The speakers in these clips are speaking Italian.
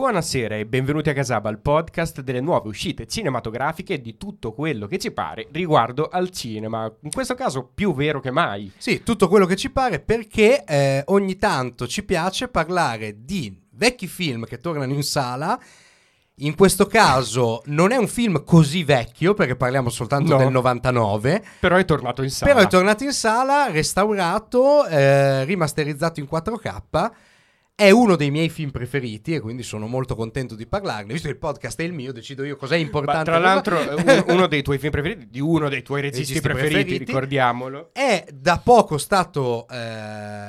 Buonasera e benvenuti a Casaba, il podcast delle nuove uscite cinematografiche e di tutto quello che ci pare riguardo al cinema. In questo caso più vero che mai. Sì, tutto quello che ci pare perché ogni tanto ci piace parlare di vecchi film che tornano in sala. In questo caso non è un film così vecchio perché parliamo soltanto del 99. Però è tornato in sala. Restaurato, rimasterizzato in 4K. È uno dei miei film preferiti e quindi sono molto contento di parlarne. Visto che il podcast è il mio, decido io cos'è importante. Tra l'altro uno dei tuoi film preferiti, di uno dei tuoi registi preferiti, ricordiamolo. È da poco stato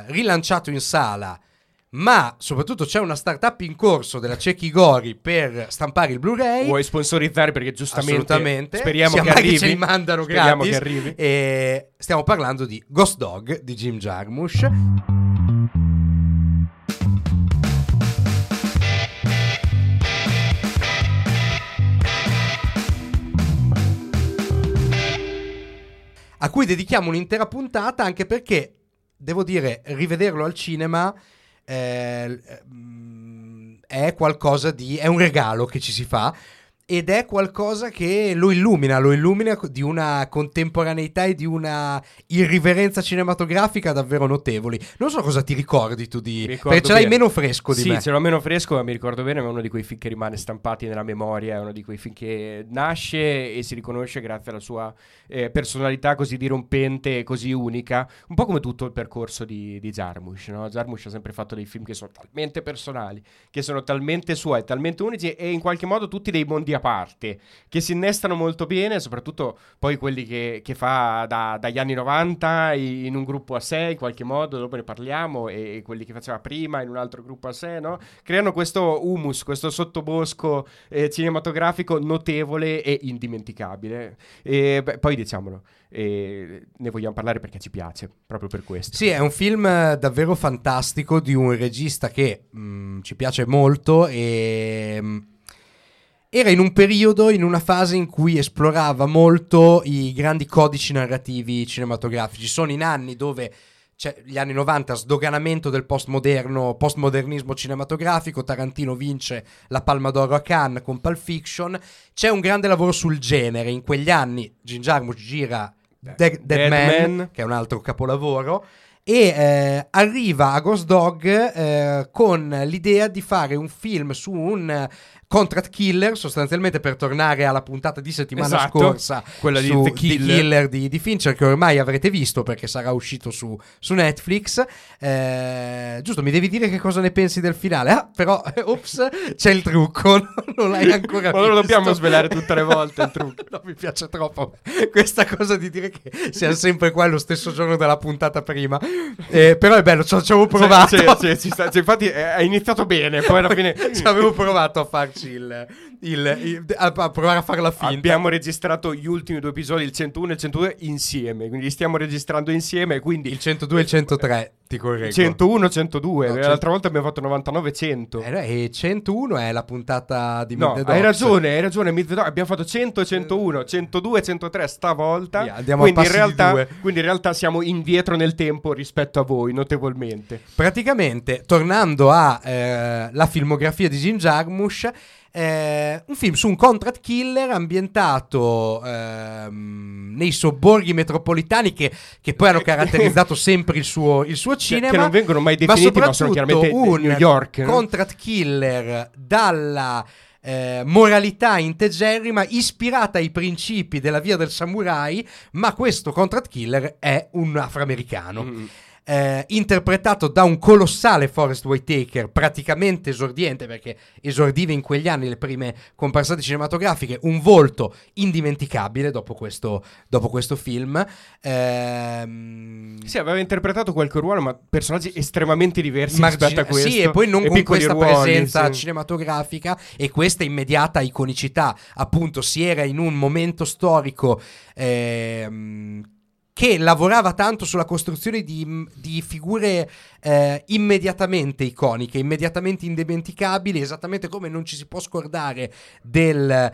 rilanciato in sala, ma soprattutto c'è una startup in corso della Cecchi Gori per stampare il Blu-ray. Vuoi sponsorizzare perché giustamente... Assolutamente. Speriamo che arrivi. Che ce li mandano gratis. Speriamo che arrivi. E stiamo parlando di Ghost Dog di Jim Jarmusch. A cui dedichiamo un'intera puntata, anche perché, devo dire, rivederlo al cinema è qualcosa di... è un regalo che ci si fa ed è qualcosa che lo illumina di una contemporaneità e di una irriverenza cinematografica davvero notevoli. Non so cosa ti ricordi tu di... perché ce l'hai meno fresco di me. Sì, ce l'ho meno fresco, ma mi ricordo bene, ma è uno di quei film che rimane stampati nella memoria, è uno di quei film che nasce e si riconosce grazie alla sua personalità così dirompente e così unica, un po' come tutto il percorso di Jarmusch, no? Jarmusch ha sempre fatto dei film che sono talmente personali, che sono talmente suoi, talmente unici e in qualche modo tutti dei mondi a parte, che si innestano molto bene, soprattutto poi quelli che fa dagli anni 90 in un gruppo a sé, in qualche modo, dopo ne parliamo, e quelli che faceva prima in un altro gruppo a sé, no? Creano questo humus, questo sottobosco cinematografico notevole e indimenticabile. E beh, poi diciamolo, ne vogliamo parlare perché ci piace, proprio per questo. Sì, è un film davvero fantastico di un regista che ci piace molto e... era in un periodo, in una fase in cui esplorava molto i grandi codici narrativi cinematografici. Sono in anni dove c'è gli anni 90, sdoganamento del postmodernismo cinematografico, Tarantino vince la Palma d'Oro a Cannes con Pulp Fiction, c'è un grande lavoro sul genere. In quegli anni Jim Jarmusch gira Dead Man, che è un altro capolavoro, e arriva a Ghost Dog con l'idea di fare un film su un contract killer, sostanzialmente, per tornare alla puntata di settimana scorsa, quella su The Killer di Fincher, che ormai avrete visto perché sarà uscito su Netflix. Giusto, mi devi dire che cosa ne pensi del finale. Però c'è il trucco, non l'hai ancora visto. Ma non lo dobbiamo svelare tutte le volte il trucco. No, mi piace troppo questa cosa di dire che siamo sempre qua lo stesso giorno della puntata prima. Però è bello, ci avevo provato. Infatti è iniziato bene, poi alla fine ci avevo provato a farci a provare a farla finta. Abbiamo registrato gli ultimi due episodi, il 101 e il 102 insieme, quindi li stiamo registrando insieme, quindi il 102 e il 103, ti correggo. 101 102, no, l'altra volta abbiamo fatto 99 100. E 101 è la puntata di Mid the Dogs. Hai ragione, Mid the Dogs. Abbiamo fatto 100 101, 102 103 stavolta. Andiamo quindi a passi in realtà siamo indietro nel tempo rispetto a voi notevolmente. Praticamente, tornando a la filmografia di Jim Jarmusch, un film su un contract killer ambientato nei sobborghi metropolitani che poi hanno caratterizzato sempre il suo cinema, che non vengono mai definiti, ma sono chiaramente New York, no? Contract killer dalla moralità integerrima, ispirata ai principi della Via del Samurai, ma questo contract killer è un afroamericano. Interpretato da un colossale Forest Whitaker, praticamente esordiente perché esordiva in quegli anni le prime comparsate cinematografiche, un volto indimenticabile dopo questo film. Sì, aveva interpretato qualche ruolo, ma personaggi estremamente diversi rispetto a questo. Sì, e poi non con questa presenza cinematografica e questa immediata iconicità. Appunto, si era in un momento storico che lavorava tanto sulla costruzione di figure immediatamente iconiche, immediatamente indimenticabili, esattamente come non ci si può scordare del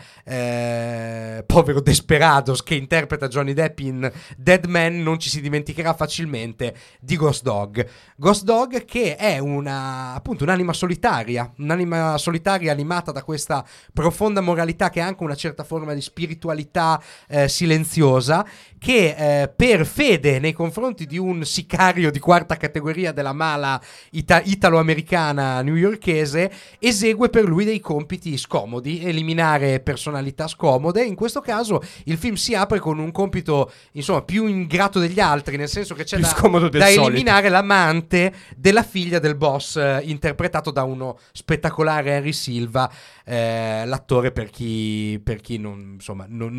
povero Desperados che interpreta Johnny Depp in Dead Man, non ci si dimenticherà facilmente di Ghost Dog. Ghost Dog che è un'anima solitaria animata da questa profonda moralità che è anche una certa forma di spiritualità silenziosa, che per fede nei confronti di un sicario di quarta categoria della mala italo-americana newyorkese esegue per lui dei compiti scomodi, eliminare personalità scomode. In questo caso il film si apre con un compito insomma più ingrato degli altri, nel senso che c'è da eliminare l'amante della figlia del boss, interpretato da uno spettacolare Harry Silva, l'attore per chi non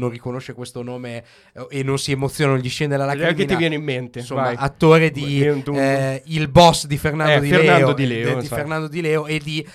riconosce questo nome e non si emoziona, non gli scende la lacrimina. Che ti viene in mente? Insomma, vai. Attore di il boss di Fernando Di Leo e di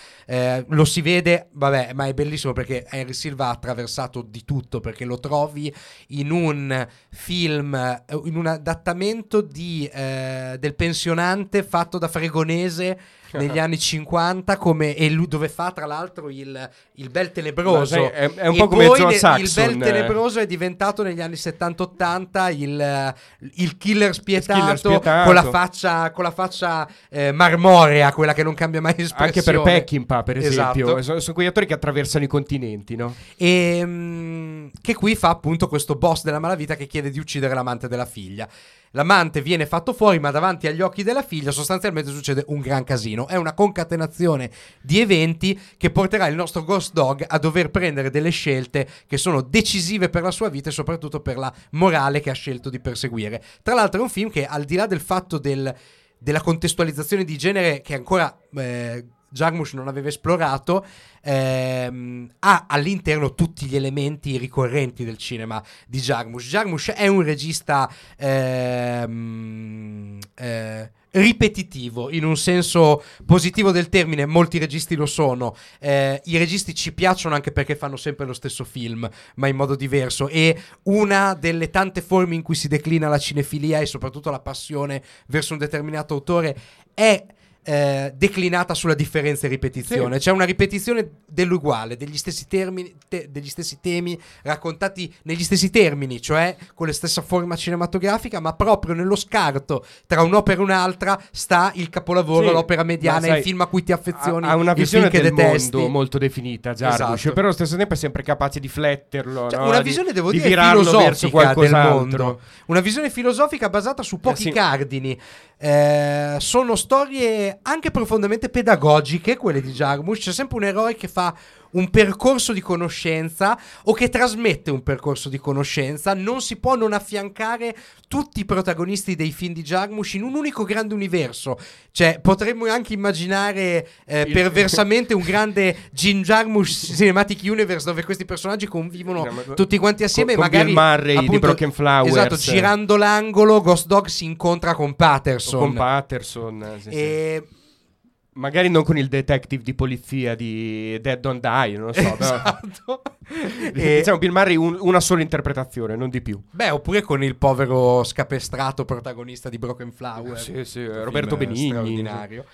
lo si vede, vabbè, ma è bellissimo perché Harry Silva ha attraversato di tutto, perché lo trovi in un film, in un adattamento del Pensionante fatto da Fregonese negli anni 50, come e lui dove fa tra l'altro il bel tenebroso. Sai, è un po' come John Saxon. Il bel tenebroso è diventato negli anni 70-80 il killer spietato con la faccia marmorea, quella che non cambia mai espressione. Anche per Peckinpah, per esempio. Esatto. Sono quegli attori che attraversano i continenti, no? E che qui fa appunto questo boss della malavita che chiede di uccidere l'amante della figlia. L'amante viene fatto fuori, ma davanti agli occhi della figlia sostanzialmente succede un gran casino. È una concatenazione di eventi che porterà il nostro Ghost Dog a dover prendere delle scelte che sono decisive per la sua vita e soprattutto per la morale che ha scelto di perseguire. Tra l'altro è un film che, al di là del fatto della contestualizzazione di genere che ancora Jarmusch non aveva esplorato, ha all'interno tutti gli elementi ricorrenti del cinema di Jarmusch. Jarmusch è un regista ripetitivo in un senso positivo del termine. Molti registi lo sono, i registi ci piacciono anche perché fanno sempre lo stesso film ma in modo diverso, e una delle tante forme in cui si declina la cinefilia e soprattutto la passione verso un determinato autore è declinata sulla differenza e ripetizione. Sì. C'è una ripetizione dell'uguale, degli stessi temi raccontati negli stessi termini, cioè con la stessa forma cinematografica, ma proprio nello scarto tra un'opera e un'altra sta il capolavoro, sì, l'opera mediana, il film a cui ti affezioni. Ha una visione del mondo molto definita, Jarmusch, esatto. Però allo stesso tempo è sempre capace di fletterlo, cioè, no? Una visione filosofica del mondo, una visione filosofica basata su pochi cardini. Sono storie anche profondamente pedagogiche quelle di Jarmusch. C'è sempre un eroe che fa un percorso di conoscenza o che trasmette un percorso di conoscenza. Non si può non affiancare tutti i protagonisti dei film di Jarmusch in un unico grande universo, cioè potremmo anche immaginare perversamente un grande Jim Jarmusch Cinematic Universe dove questi personaggi convivono tutti quanti assieme, con magari Bill Murray appunto, di Broken Flowers, esatto, girando l'angolo Ghost Dog si incontra con Paterson sì, e magari non con il detective di polizia di Dead Don't Die, non lo so. Esatto. Diciamo Bill Murray una sola interpretazione, non di più. Beh, oppure con il povero scapestrato protagonista di Broken Flowers. Sì, Roberto Benigni. Straordinario.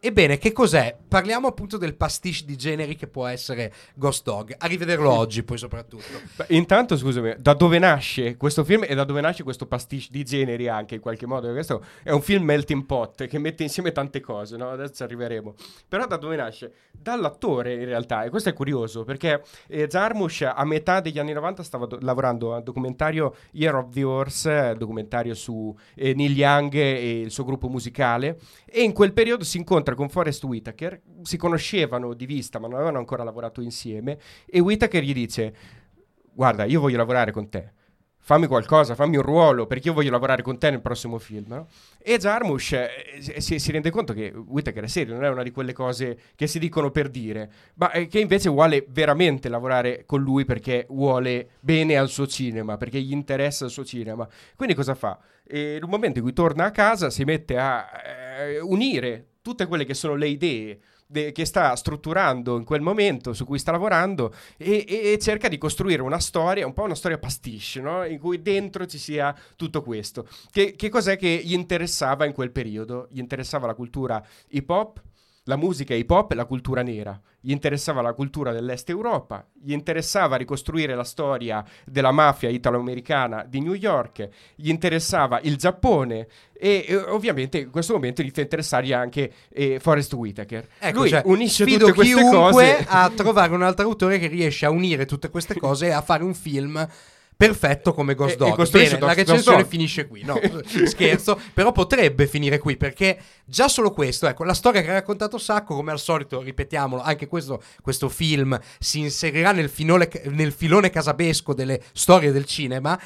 Ebbene, che cos'è? Parliamo appunto del pastiche di generi che può essere Ghost Dog. A rivederlo oggi, poi soprattutto. Beh, intanto, scusami, da dove nasce questo film e da dove nasce questo pastiche di generi anche in qualche modo? Questo è un film melting pot che mette insieme tante cose, no? Adesso ci arriveremo. Però da dove nasce? Dall'attore, in realtà. E questo è curioso, perché Jarmusch a metà degli anni 90 stava lavorando al documentario Year of the Horse, documentario su Neil Young e il suo gruppo musicale, e in quel periodo si incontra con Forest Whitaker. Si conoscevano di vista ma non avevano ancora lavorato insieme, e Whitaker gli dice: guarda, io voglio lavorare con te, fammi qualcosa, fammi un ruolo, perché io voglio lavorare con te nel prossimo film, no? E Jarmusch si rende conto che Whitaker è serio, non è una di quelle cose che si dicono per dire, ma che invece vuole veramente lavorare con lui perché vuole bene al suo cinema, perché gli interessa il suo cinema. Quindi cosa fa? E nel momento in cui torna a casa si mette a unire tutte quelle che sono le idee, che sta strutturando in quel momento, su cui sta lavorando, e cerca di costruire una storia, un po' una storia pastiche, no? In cui dentro ci sia tutto questo. Che cos'è che gli interessava in quel periodo? Gli interessava la cultura hip hop, la musica hip hop e la cultura nera. Gli interessava la cultura dell'Est Europa, gli interessava ricostruire la storia della mafia italo-americana di New York, gli interessava il Giappone e ovviamente in questo momento inizia a interessargli anche Forest Whitaker. Ecco, lui, cioè, unisce tutte queste cose a trovare un altro autore che riesce a unire tutte queste cose e a fare un film perfetto come Ghost Dog. Bene, la recensione finisce qui, no? Scherzo, però potrebbe finire qui, perché già solo questo, ecco, la storia che ha raccontato Sacco, come al solito, ripetiamolo, anche questo film si inserirà nel filone casabesco delle storie del cinema.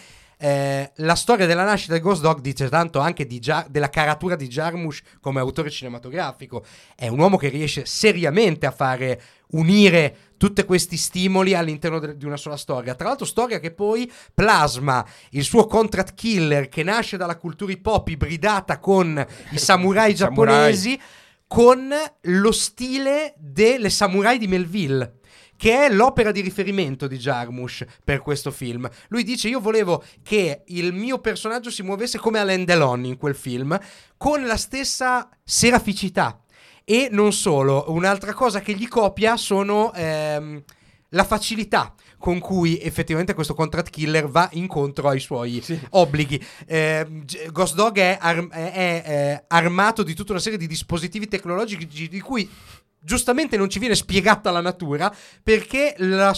La storia della nascita di Ghost Dog dice tanto anche della caratura di Jarmusch come autore cinematografico. È un uomo che riesce seriamente a fare unire tutti questi stimoli all'interno di una sola storia, tra l'altro storia che poi plasma il suo contract killer che nasce dalla cultura hip hop ibridata con i samurai giapponesi con lo stile delle samurai di Melville, che è l'opera di riferimento di Jarmusch per questo film. Lui dice: io volevo che il mio personaggio si muovesse come Alain Delon in quel film, con la stessa seraficità. E non solo, un'altra cosa che gli copia sono la facilità con cui effettivamente questo contract killer va incontro ai suoi obblighi. Ghost Dog è armato di tutta una serie di dispositivi tecnologici di cui giustamente non ci viene spiegata la natura, perché lo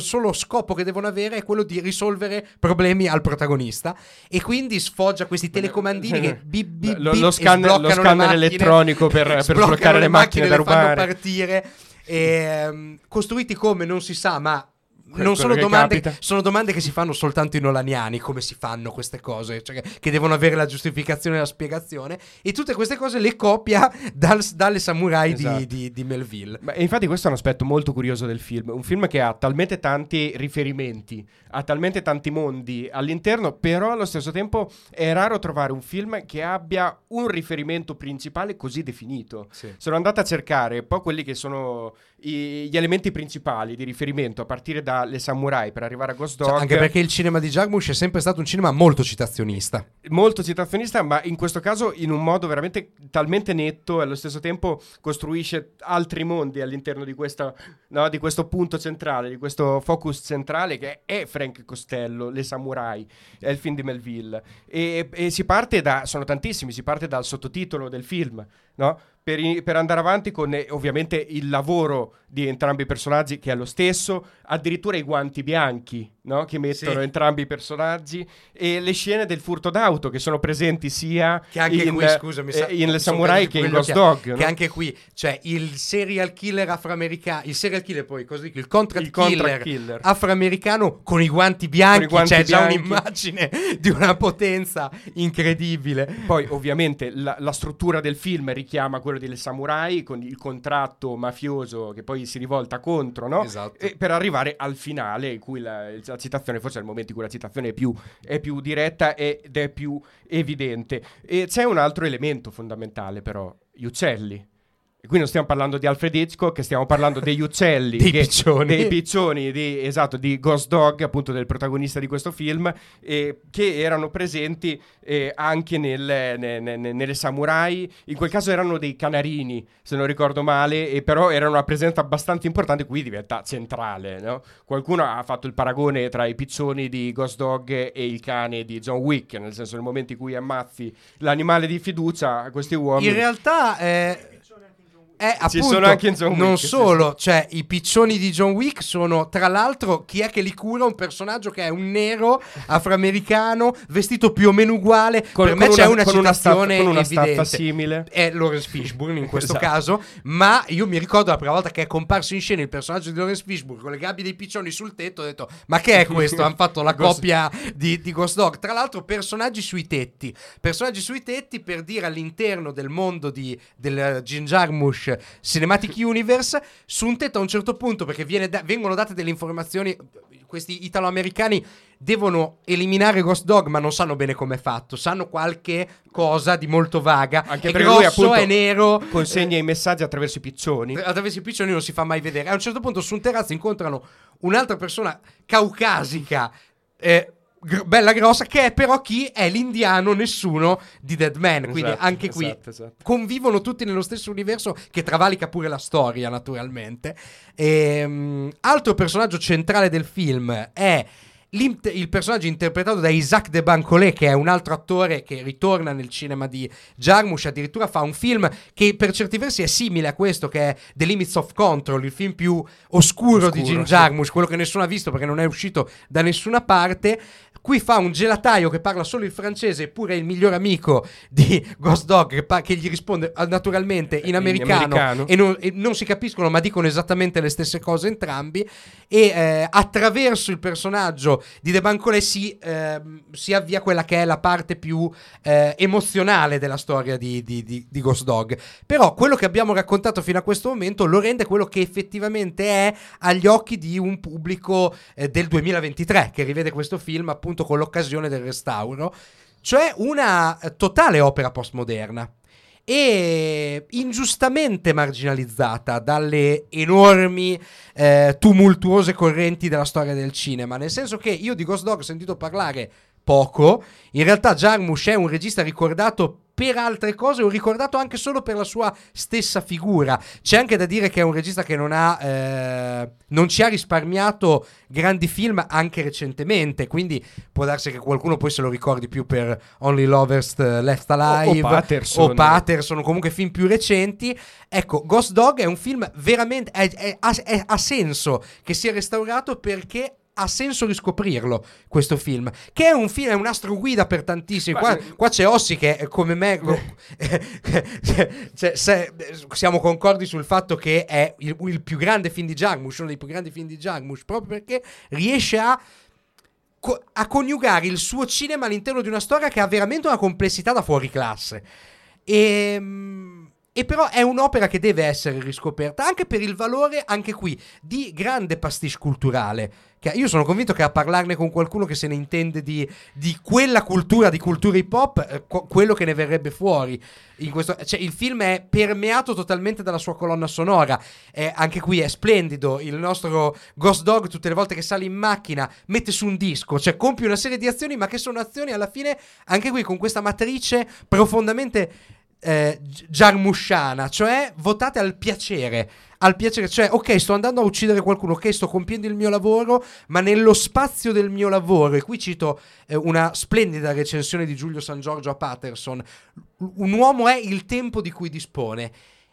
solo scopo che devono avere è quello di risolvere problemi al protagonista, e quindi sfoggia questi telecomandini che lo scanner elettronico per bloccare le macchine da rubare, fanno partire, costruiti come non si sa, ma non sono domande che si fanno soltanto i nolaniani, come si fanno queste cose, cioè che devono avere la giustificazione e la spiegazione, e tutte queste cose le copia dalle samurai, esatto, di Melville. Ma infatti questo è un aspetto molto curioso del film, un film che ha talmente tanti riferimenti, ha talmente tanti mondi all'interno, però allo stesso tempo è raro trovare un film che abbia un riferimento principale così definito. Sì. Sono andato a cercare poi quelli che sono gli elementi principali di riferimento, a partire da Le Samurai per arrivare a Ghost Dog, cioè, anche perché il cinema di Jarmusch è sempre stato un cinema molto citazionista, ma in questo caso in un modo veramente talmente netto, e allo stesso tempo costruisce altri mondi all'interno di questa, no, di questo punto centrale, di questo focus centrale che è Frank Costello. Le Samurai è il film di Melville, e si parte sono tantissimi, si parte dal sottotitolo del film, no? Per andare avanti con ovviamente il lavoro di entrambi i personaggi, che è lo stesso, addirittura i guanti bianchi, no? Che mettono entrambi i personaggi, e le scene del furto d'auto che sono presenti sia che anche in, qui, scusami, in Le Samurai che in Ghost Dog, che no? Anche qui, cioè, il serial killer afroamericano, il contract killer afroamericano con i guanti bianchi, già un'immagine di una potenza incredibile. Poi ovviamente la struttura del film richiama quello delle Samurai, con il contratto mafioso che poi si rivolta contro, no? Esatto. E per arrivare al finale, in cui la citazione, forse è il momento in cui la citazione è più diretta ed è più evidente. E c'è un altro elemento fondamentale, però: gli uccelli. E qui non stiamo parlando di Alfred Hitchcock, stiamo parlando degli uccelli, dei piccioni, di Ghost Dog, appunto, del protagonista di questo film, che erano presenti anche nelle Samurai. In quel caso erano dei canarini, se non ricordo male, e però erano una presenza abbastanza importante, qui diventa centrale, no? Qualcuno ha fatto il paragone tra i piccioni di Ghost Dog e il cane di John Wick, nel senso, nel momento in cui ammazzi l'animale di fiducia, questi uomini... In realtà... appunto, ci sono anche in John Wick, non solo, cioè i piccioni di John Wick sono, tra l'altro, chi è che li cura? Un personaggio che è un nero afroamericano vestito più o meno uguale, con una staffa simile, è Lawrence Fishburne in questo caso. Ma io mi ricordo la prima volta che è comparso in scena il personaggio di Lawrence Fishburne con le gabbie dei piccioni sul tetto, ho detto: ma che è questo? Hanno fatto la coppia di Ghost Dog. Tra l'altro, personaggi sui tetti per dire, all'interno del mondo del Jim Jarmusch Trek Cinematic Universe, su un tetto a un certo punto, perché vengono date delle informazioni, questi italoamericani devono eliminare Ghost Dog ma non sanno bene come è fatto, sanno qualche cosa di molto vaga, anche perché grosso, lui appunto è nero, consegna i messaggi attraverso i piccioni, non si fa mai vedere. A un certo punto su un terrazzo incontrano un'altra persona caucasica, bella grossa, che è però chi è l'indiano nessuno di Dead Man, quindi esatto, anche qui esatto. Convivono tutti nello stesso universo che travalica pure la storia naturalmente. Altro personaggio centrale del film è il personaggio interpretato da Isaach de Bankolé, che è un altro attore che ritorna nel cinema di Jarmusch, addirittura fa un film che per certi versi è simile a questo, che è The Limits of Control, il film più oscuro di Jim Jarmusch, quello che nessuno ha visto perché non è uscito da nessuna parte. Qui fa un gelataio che parla solo il francese, eppure è il miglior amico di Ghost Dog che gli risponde naturalmente in americano. E non si capiscono, ma dicono esattamente le stesse cose entrambi, e attraverso il personaggio di De Bankolé si avvia quella che è la parte più emozionale della storia di Ghost Dog. Però quello che abbiamo raccontato fino a questo momento lo rende quello che effettivamente è agli occhi di un pubblico del 2023 che rivede questo film appunto con l'occasione del restauro, cioè una totale opera postmoderna e ingiustamente marginalizzata dalle enormi tumultuose correnti della storia del cinema, nel senso che io di Ghost Dog ho sentito parlare poco. In realtà Jarmusch è un regista ricordato per altre cose, o ricordato anche solo per la sua stessa figura. C'è anche da dire che è un regista che non ci ha risparmiato grandi film anche recentemente, quindi può darsi che qualcuno poi se lo ricordi più per Only Lovers Left Alive o Paterson, comunque film più recenti. Ecco, Ghost Dog è un film veramente ha senso che sia restaurato, perché ha senso riscoprirlo questo film, che è un film, è un astro guida per tantissimi. Qua c'è Ossi che come me siamo concordi sul fatto che è il più grande film di Jarmusch, uno dei più grandi film di Jarmusch, proprio perché riesce a coniugare il suo cinema all'interno di una storia che ha veramente una complessità da fuori classe. E però è un'opera che deve essere riscoperta, anche per il valore, anche qui, di grande pastiche culturale. Che io sono convinto che a parlarne con qualcuno che se ne intende di quella cultura, di cultura hip hop, quello che ne verrebbe fuori. Cioè, il film è permeato totalmente dalla sua colonna sonora. Anche qui è splendido. Il nostro Ghost Dog, tutte le volte che sale in macchina, mette su un disco, cioè compie una serie di azioni, ma che sono azioni alla fine, anche qui, con questa matrice profondamente jarmusciana, cioè votate al piacere, cioè ok, sto andando a uccidere qualcuno, ok, sto compiendo il mio lavoro, ma nello spazio del mio lavoro, e qui cito una splendida recensione di Giulio San Giorgio a Paterson, un uomo è il tempo di cui dispone,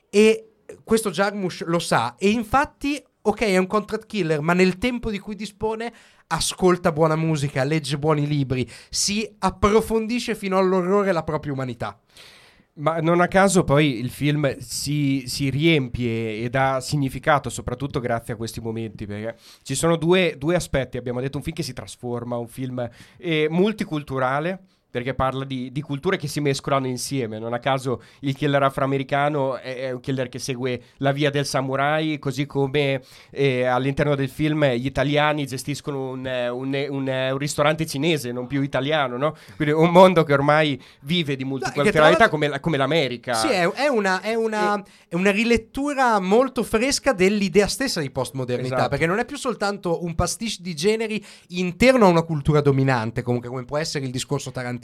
e questo Jarmusch lo sa, e infatti ok, è un contract killer, ma nel tempo di cui dispone ascolta buona musica, legge buoni libri, si approfondisce fino all'orrore la propria umanità. Ma non a caso poi il film si riempie ed ha significato soprattutto grazie a questi momenti, perché ci sono due aspetti. Abbiamo detto un film che si trasforma, un film multiculturale, perché parla di culture che si mescolano insieme. Non a caso il killer afroamericano è un killer che segue la via del samurai, così come all'interno del film gli italiani gestiscono un ristorante cinese, non più italiano, no? Quindi un mondo che ormai vive di multiculturalità come l'America. Sì, è una rilettura molto fresca dell'idea stessa di postmodernità, esatto. Perché non è più soltanto un pastiche di generi interno a una cultura dominante, comunque come può essere il discorso tarantino,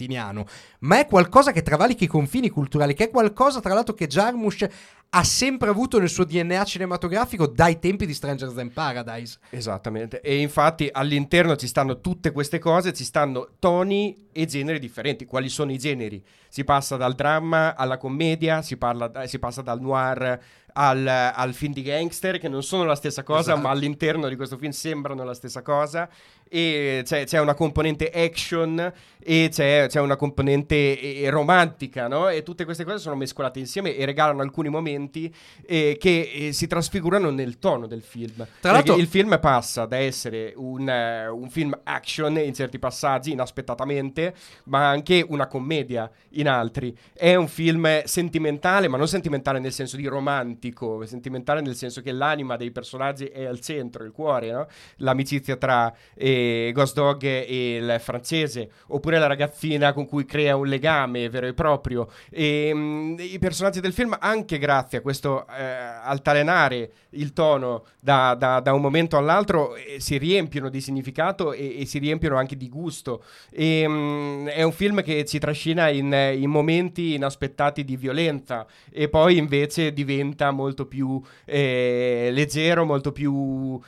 ma è qualcosa che travalica i confini culturali, che è qualcosa tra l'altro che Jarmusch ha sempre avuto nel suo DNA cinematografico dai tempi di Stranger Than Paradise. Esattamente, e infatti all'interno ci stanno tutte queste cose, ci stanno toni e generi differenti. Quali sono i generi? Si passa dal dramma alla commedia, si passa dal noir al film di gangster, che non sono la stessa cosa, esatto. Ma all'interno di questo film sembrano la stessa cosa, e c'è una componente action e c'è una componente romantica, no? E tutte queste cose sono mescolate insieme e regalano alcuni momenti che si trasfigurano nel tono del film. Tra l'altro il film passa da essere un film action in certi passaggi inaspettatamente, ma anche una commedia in altri. È un film sentimentale, ma non sentimentale nel senso di romantico, sentimentale nel senso che l'anima dei personaggi è al centro, il cuore, no? L'amicizia tra Ghost Dog e il francese, oppure la ragazzina con cui crea un legame vero e proprio. I personaggi del film, anche grazie a questo altalenare il tono da un momento all'altro, si riempiono di significato e si riempiono anche di gusto. È un film che ci trascina in momenti inaspettati di violenza e poi invece diventa molto più leggero, molto più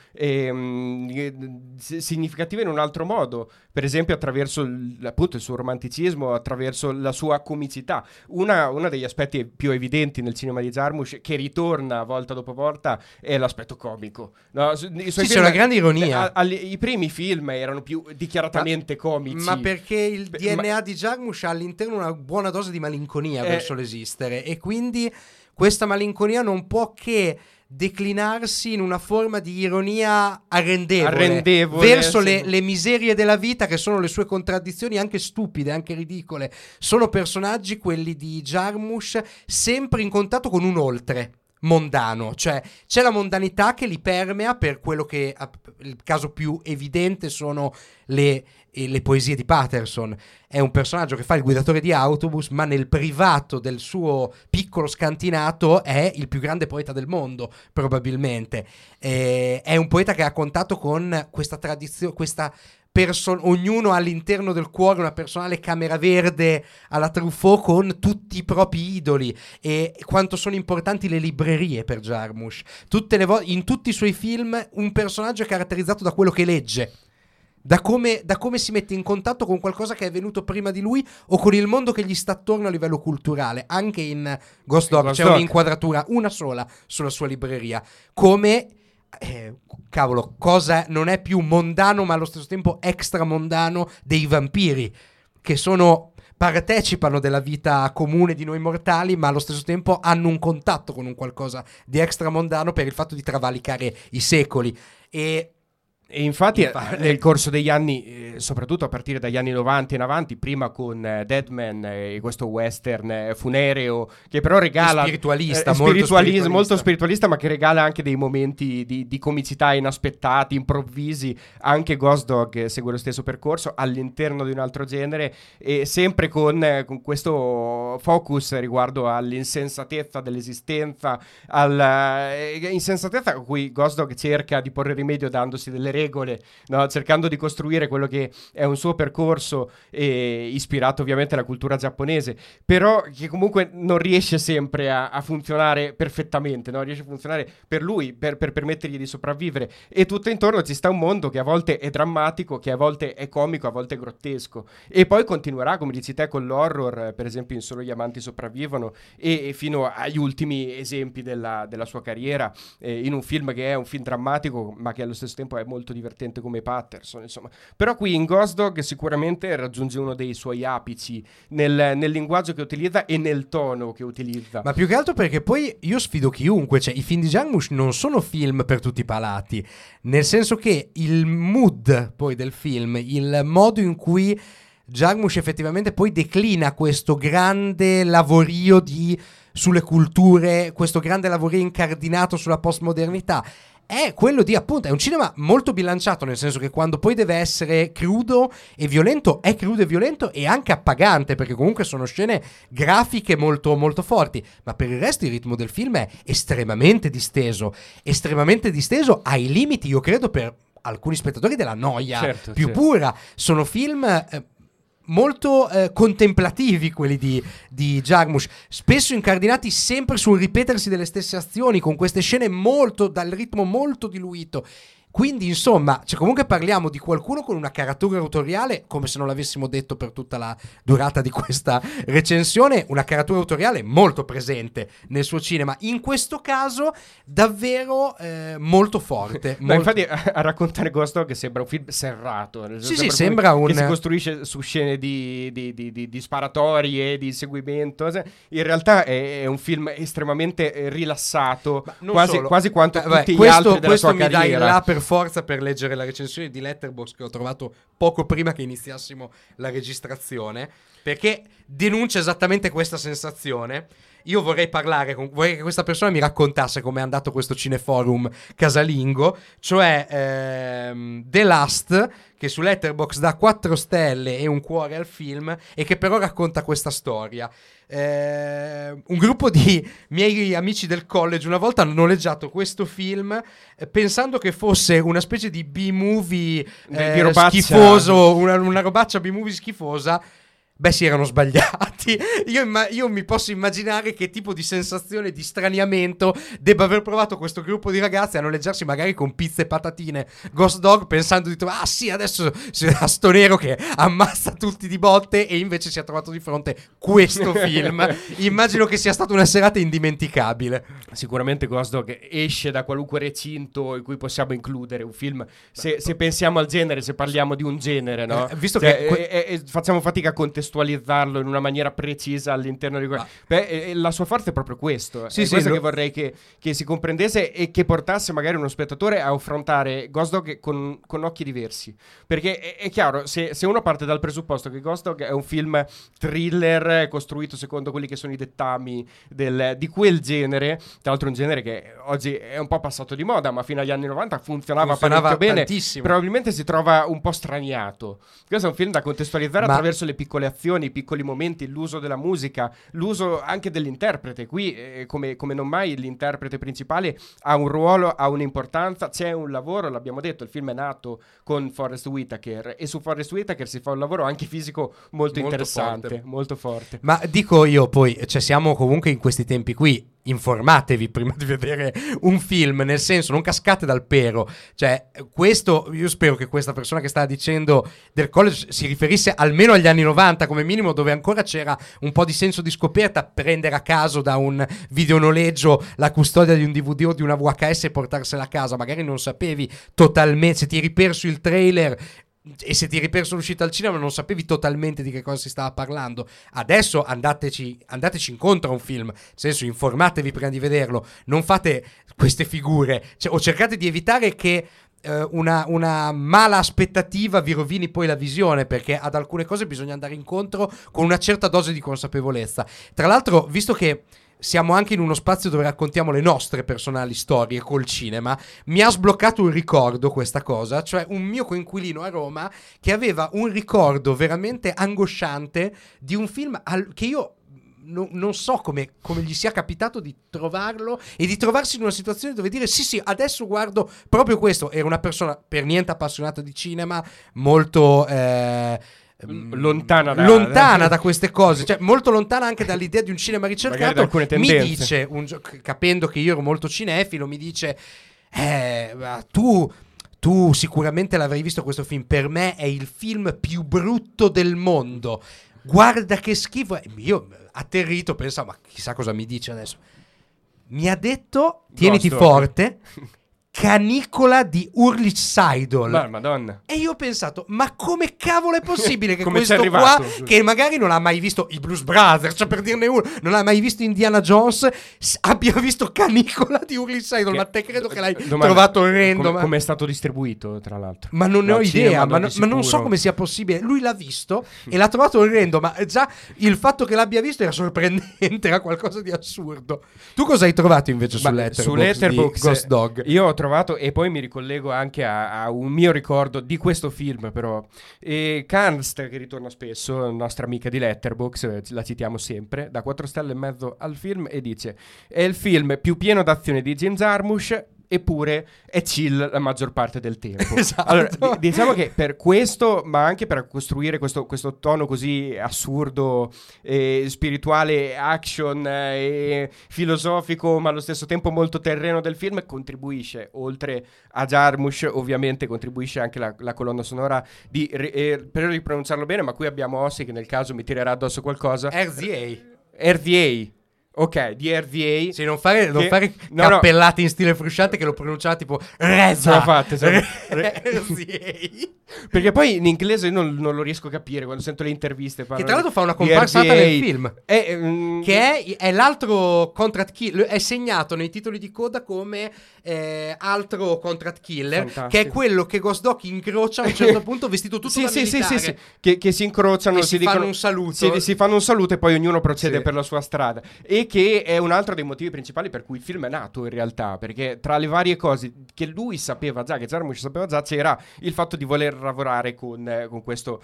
significativo in un altro modo, per esempio attraverso appunto il suo romanticismo, attraverso la sua comicità. Uno degli aspetti più evidenti nel cinema di Jarmusch, che ritorna volta dopo volta, è l'aspetto comico, no? C'è una grande ironia. I primi film erano più dichiaratamente comici, ma perché il DNA di Jarmusch ha all'interno una buona dose di malinconia verso l'esistere, e quindi questa malinconia non può che declinarsi in una forma di ironia arrendevole verso le miserie della vita, che sono le sue contraddizioni, anche stupide, anche ridicole. Sono personaggi, quelli di Jarmusch, sempre in contatto con un oltre mondano, cioè c'è la mondanità che li permea. Per quello che il caso più evidente sono le poesie di Paterson. È un personaggio che fa il guidatore di autobus, ma nel privato del suo piccolo scantinato è il più grande poeta del mondo, probabilmente. È un poeta che ha contatto con questa tradizione, questa ognuno all'interno del cuore una personale camera verde alla Truffaut, con tutti i propri idoli. E quanto sono importanti le librerie per Jarmusch. In tutti i suoi film un personaggio è caratterizzato da quello che legge, da come si mette in contatto con qualcosa che è venuto prima di lui o con il mondo che gli sta attorno a livello culturale. Anche in Ghost Dog c'è un'inquadratura, una sola, sulla sua libreria. Come cavolo, cosa non è più mondano ma allo stesso tempo extramondano dei vampiri, che partecipano della vita comune di noi mortali, ma allo stesso tempo hanno un contatto con un qualcosa di extramondano per il fatto di travalicare i secoli. E infatti nel corso degli anni, soprattutto a partire dagli anni 90 in avanti, prima con Dead Man, questo western funereo che però regala spiritualista, ma che regala anche dei momenti di comicità inaspettati, improvvisi. Anche Ghost Dog segue lo stesso percorso all'interno di un altro genere, e sempre con questo focus riguardo all'insensatezza dell'esistenza, all'insensatezza a cui Ghost Dog cerca di porre rimedio dandosi delle regole, no? Cercando di costruire quello che è un suo percorso ispirato ovviamente alla cultura giapponese, però che comunque non riesce sempre a funzionare perfettamente, no? Riesce a funzionare per lui, per permettergli di sopravvivere. E tutto intorno ci sta un mondo che a volte è drammatico, che a volte è comico, a volte è grottesco, e poi continuerà, come dici te, con l'horror, per esempio in Solo gli amanti sopravvivono, e fino agli ultimi esempi della sua carriera, in un film che è un film drammatico ma che allo stesso tempo è molto divertente, come Paterson, insomma. Però qui in Ghost Dog sicuramente raggiunge uno dei suoi apici nel linguaggio che utilizza e nel tono che utilizza. Ma più che altro perché poi io sfido chiunque, cioè i film di Jarmusch non sono film per tutti i palati, nel senso che il mood poi del film, il modo in cui Jarmusch effettivamente poi declina questo grande lavorio sulle culture, questo grande lavorio incardinato sulla postmodernità, è quello di, appunto, è un cinema molto bilanciato, nel senso che quando poi deve essere crudo e violento è crudo e violento, e anche appagante, perché comunque sono scene grafiche molto molto forti, ma per il resto il ritmo del film è estremamente disteso ai limiti, io credo, per alcuni spettatori della noia, certo, più certo. Pura. Sono film molto contemplativi, quelli di Jarmusch, spesso incardinati sempre sul ripetersi delle stesse azioni, con queste scene dal ritmo molto diluito. Quindi insomma, cioè, comunque parliamo di qualcuno con una caratura autoriale, come se non l'avessimo detto per tutta la durata di questa recensione, una caratura autoriale molto presente nel suo cinema, in questo caso davvero molto forte. Ma infatti a raccontare Ghost Dog che sembra un film serrato, sembra un... che si costruisce su scene di sparatorie, di inseguimento. In realtà è un film estremamente rilassato, quasi quanto tutti gli altri della sua carriera. Forza per leggere la recensione di Letterboxd che ho trovato poco prima che iniziassimo la registrazione, perché denuncia esattamente questa sensazione. Io vorrei che questa persona mi raccontasse com'è andato questo cineforum casalingo, cioè The Last, che su Letterboxd dà 4 stelle e un cuore al film, e che però racconta questa storia. Un gruppo di miei amici del college una volta hanno noleggiato questo film pensando che fosse una specie di B-movie schifoso, una robaccia B-movie schifosa. Beh, si erano sbagliati. Io mi posso immaginare che tipo di sensazione di straniamento debba aver provato questo gruppo di ragazzi a noleggiarsi magari con pizza e patatine Ghost Dog, pensando di trovare, ah sì, adesso c'era sto nero che ammazza tutti di botte, e invece si è trovato di fronte questo film. Immagino che sia stata una serata indimenticabile. Sicuramente Ghost Dog esce da qualunque recinto in cui possiamo includere un film, se pensiamo al genere, se parliamo di un genere, no? Visto che facciamo fatica a contestualizzare in una maniera precisa all'interno di quello. La sua forza è proprio questo. Sì, è questo che vorrei che si comprendesse e che portasse magari uno spettatore a affrontare Ghost Dog con occhi diversi. Perché è chiaro, se uno parte dal presupposto che Ghost Dog è un film thriller costruito secondo quelli che sono i dettami di quel genere, tra l'altro un genere che oggi è un po' passato di moda, ma fino agli anni 90 funzionava parecchio tantissimo. Bene, probabilmente si trova un po' straniato. Questo è un film da contestualizzare attraverso le piccole azioni, i piccoli momenti, l'uso della musica, l'uso anche dell'interprete. Qui come non mai l'interprete principale ha un ruolo, ha un'importanza, c'è un lavoro, l'abbiamo detto, il film è nato con Forest Whitaker e su Forest Whitaker si fa un lavoro anche fisico molto interessante, forte. Molto forte. Ma dico io poi, cioè siamo comunque in questi tempi qui, informatevi prima di vedere un film, nel senso, non cascate dal pero. Cioè questo, io spero che questa persona che stava dicendo del college si riferisse almeno agli anni 90 come minimo, dove ancora c'era un po' di senso di scoperta, prendere a caso da un videonoleggio la custodia di un DVD o di una VHS e portarsela a casa. Magari non sapevi totalmente, se ti eri perso il trailer e se ti eri perso l'uscita al cinema, non sapevi totalmente di che cosa si stava parlando. Adesso andateci incontro a un film, nel senso, informatevi prima di vederlo, non fate queste figure, o cercate di evitare che una mala aspettativa vi rovini poi la visione, perché ad alcune cose bisogna andare incontro con una certa dose di consapevolezza. Tra l'altro, visto che siamo anche in uno spazio dove raccontiamo le nostre personali storie col cinema, mi ha sbloccato un ricordo questa cosa, cioè un mio coinquilino a Roma che aveva un ricordo veramente angosciante di un film che io non so come gli sia capitato di trovarlo e di trovarsi in una situazione dove dire sì adesso guardo proprio questo. Era una persona per niente appassionata di cinema, molto... lontana da queste cose, cioè molto lontana anche dall'idea di un cinema ricercato. Mi dice, capendo che io ero molto cinefilo, mi dice tu sicuramente l'avrai visto questo film, per me è il film più brutto del mondo, guarda che schifo. Io atterrito pensavo, ma chissà cosa mi dice adesso. Mi ha detto tieniti forte, Canicola di Ulrich Seidl. Madonna. E io ho pensato, ma come cavolo è possibile che questo qua, che magari non ha mai visto i Blues Brothers, cioè per dirne uno, non ha mai visto Indiana Jones, abbia visto Canicola di Ulrich Seidl? Ma te credo che l'hai trovato orrendo. Come è stato distribuito, tra l'altro? Ma non ne ho idea, ma non so come sia possibile. Lui l'ha visto e l'ha trovato orrendo, ma già il fatto che l'abbia visto era sorprendente, era qualcosa di assurdo. Tu cosa hai trovato invece su Letterboxd Ghost Dog? Io ho trovato, e poi mi ricollego anche a un mio ricordo di questo film, però Kanst, che ritorna spesso, nostra amica di Letterboxd, la citiamo sempre, dà 4 stelle e mezzo al film e dice: è il film più pieno d'azione di Jim Jarmusch eppure è chill la maggior parte del tempo. Esatto. Allora, diciamo che per questo, ma anche per costruire questo tono così assurdo, spirituale, action, filosofico, ma allo stesso tempo molto terreno del film, contribuisce, oltre a Jarmusch ovviamente, contribuisce anche la colonna sonora di, per ripronunciarlo bene, ma qui abbiamo Ossi che nel caso mi tirerà addosso qualcosa, RZA. Ok, di RZA. Se non fare, che... non fare no, cappellate no. In stile Frusciante, che lo pronunciava tipo RZA. Perché poi in inglese non lo riesco a capire quando sento le interviste. Che tra l'altro fa una comparsata nel film. Che è l'altro contract killer. È segnato nei titoli di coda come altro contract killer. Fantastico. Che è quello che Ghost Dog incrocia a un certo punto, vestito tutto da militare. Sì. Che si incrociano, si fanno un saluto. Si fanno un saluto e poi ognuno procede per la sua strada. E che è un altro dei motivi principali per cui il film è nato, in realtà, perché tra le varie cose che lui sapeva già, che Jarmusch sapeva già, c'era il fatto di voler lavorare con questo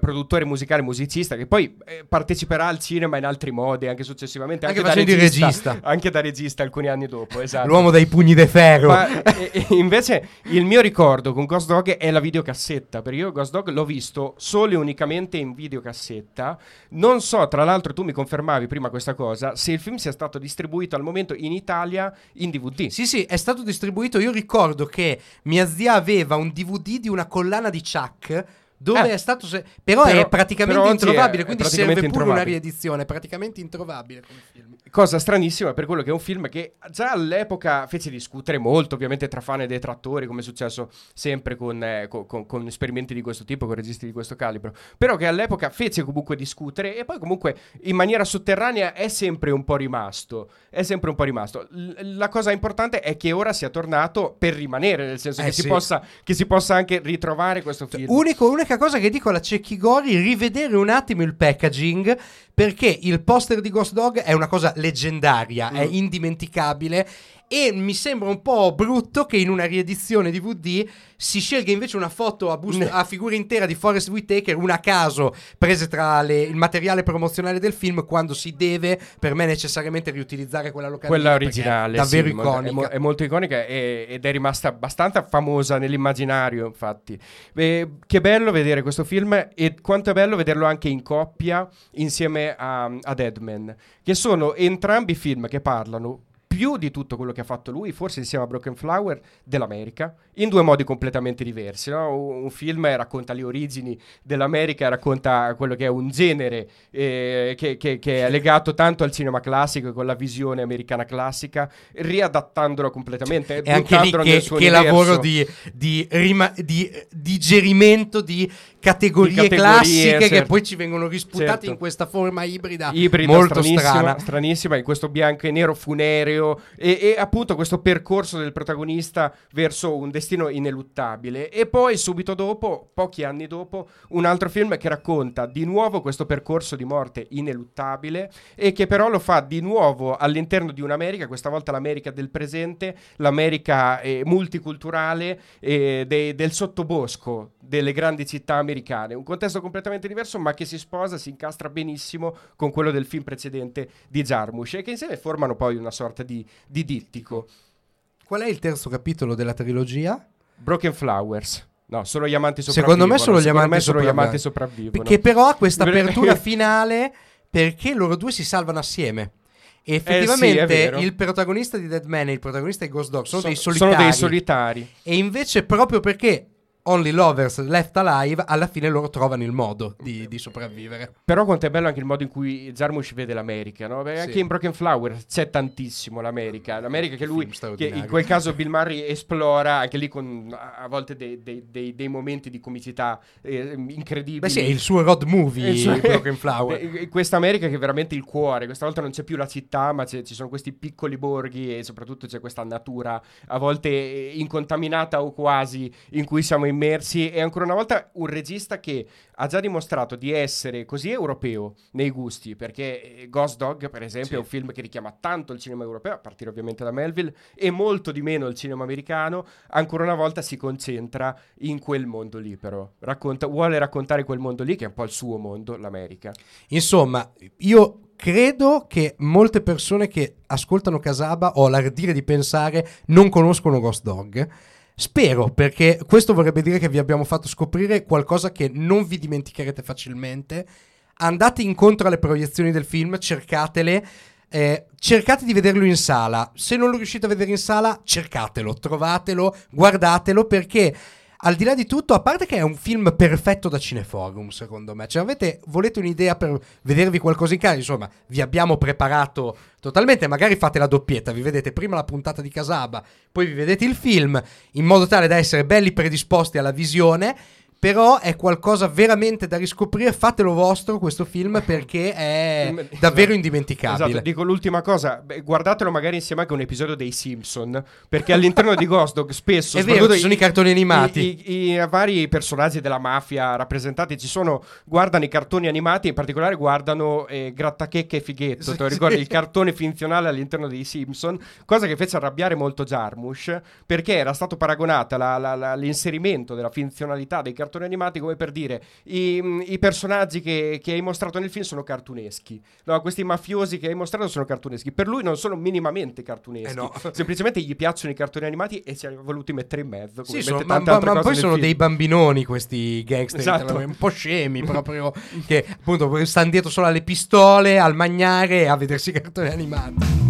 produttore musicale, musicista, che poi parteciperà al cinema in altri modi, anche successivamente, anche da regista. Anche da regista alcuni anni dopo, esatto. L'uomo dai pugni de ferro. Ma, invece il mio ricordo con Ghost Dog è la videocassetta, perché io Ghost Dog l'ho visto solo e unicamente in videocassetta. Non so, tra l'altro tu mi confermavi prima questa cosa, se il film sia stato distribuito al momento in Italia in DVD. Sì, è stato distribuito. Io ricordo che mia zia aveva un DVD di una collana di Chuck, dove è stato però è praticamente introvabile, quindi praticamente serve pure una riedizione, praticamente introvabile come film. Cosa stranissima, per quello che è un film che già all'epoca fece discutere molto, ovviamente tra fan e detrattori, come è successo sempre con esperimenti di questo tipo, con registi di questo calibro, però che all'epoca fece comunque discutere, e poi comunque in maniera sotterranea è sempre un po' rimasto. La cosa importante è che ora sia tornato per rimanere, nel senso che si possa anche ritrovare questo film. L'unica cosa che dico alla Cecchi Gori: rivedere un attimo il packaging, perché il poster di Ghost Dog è una cosa leggendaria, è indimenticabile, e mi sembra un po' brutto che in una riedizione DVD si scelga invece una foto a figura intera di Forest Whitaker, una a caso, prese tra il materiale promozionale del film, quando si deve, per me, necessariamente riutilizzare quella locale, quella originale, davvero iconica. È molto iconica ed è rimasta abbastanza famosa nell'immaginario, infatti. Che bello vedere questo film, e quanto è bello vederlo anche in coppia insieme a Dead Man, che sono entrambi film che parlano, più di tutto quello che ha fatto lui, forse insieme a Broken Flower, dell'America, in due modi completamente diversi, no? Un film racconta le origini dell'America, racconta quello che è un genere che è legato tanto al cinema classico, con la visione americana classica, riadattandolo completamente. E anche lì che lavoro di digerimento di categorie classiche, certo, che poi ci vengono risputate, certo, in questa forma ibrida molto stranissima, in questo bianco e nero funereo. E appunto questo percorso del protagonista verso un destino ineluttabile. E poi subito dopo, pochi anni dopo, un altro film che racconta di nuovo questo percorso di morte ineluttabile, e che però lo fa di nuovo all'interno di un'America, questa volta l'America del presente, l'America multiculturale, del sottobosco delle grandi città americane. Un contesto completamente diverso, ma che si sposa, si incastra benissimo con quello del film precedente di Jarmusch, e che insieme formano poi una sorta di dittico. Qual è il terzo capitolo della trilogia? Broken Flowers. No, solo gli amanti sopravvivono. Secondo me solo gli amanti sopravvivono. Che però ha questa apertura finale, perché loro due si salvano assieme. E effettivamente il protagonista di Dead Man e il protagonista di Ghost Dog sono dei solitari. E invece, proprio perché Only Lovers Left Alive, alla fine loro trovano il modo di sopravvivere. Però quanto è bello anche il modo in cui Jarmusch vede l'America, no? Beh, anche in Broken Flowers c'è tantissimo l'America che lui, che in quel caso Bill Murray esplora anche lì, con a volte dei momenti di comicità incredibili. Beh sì, il suo road movie, Broken Flowers. Questa America che è veramente il cuore. Questa volta non c'è più la città, ma ci sono questi piccoli borghi, e soprattutto c'è questa natura a volte incontaminata o quasi, in cui siamo immersi. E ancora una volta un regista che ha già dimostrato di essere così europeo nei gusti, perché Ghost Dog, per esempio, è un film che richiama tanto il cinema europeo, a partire ovviamente da Melville, e molto di meno il cinema americano. Ancora una volta si concentra in quel mondo lì, però vuole raccontare quel mondo lì, che è un po' il suo mondo, l'America. Insomma, io credo che molte persone che ascoltano Casaba, ho l'ardire di pensare, non conoscono Ghost Dog. Spero, perché questo vorrebbe dire che vi abbiamo fatto scoprire qualcosa che non vi dimenticherete facilmente. Andate incontro alle proiezioni del film, cercatele, cercate di vederlo in sala. Se non lo riuscite a vedere in sala, cercatelo, trovatelo, guardatelo, perché al di là di tutto, a parte che è un film perfetto da Cineforum, secondo me, cioè volete un'idea per vedervi qualcosa in casa, insomma, vi abbiamo preparato totalmente, magari fate la doppietta, vi vedete prima la puntata di Casaba, poi vi vedete il film, in modo tale da essere belli predisposti alla visione, però è qualcosa veramente da riscoprire, fatelo vostro questo film perché è davvero indimenticabile. Esatto, dico l'ultima cosa, guardatelo magari insieme anche a un episodio dei Simpson, perché all'interno di Ghost Dog spesso ci sono i cartoni animati, i vari personaggi della mafia rappresentati, ci sono, guardano i cartoni animati, in particolare guardano Grattachecca e Fighetto, sì, te lo ricordi, sì, il cartone finzionale all'interno dei Simpson, cosa che fece arrabbiare molto Jarmusch, perché era stato paragonata l'inserimento della finzionalità dei cartoni animati come per dire i personaggi che hai mostrato nel film sono cartuneschi, no, questi mafiosi che hai mostrato sono cartuneschi, per lui non sono minimamente cartuneschi, no. Semplicemente gli piacciono i cartoni animati e si è voluti mettere in mezzo, sì, ma poi sono film. Dei bambinoni questi gangster, esatto, un po' scemi proprio che appunto stanno dietro solo alle pistole, al magnare e a vedersi i cartoni animati.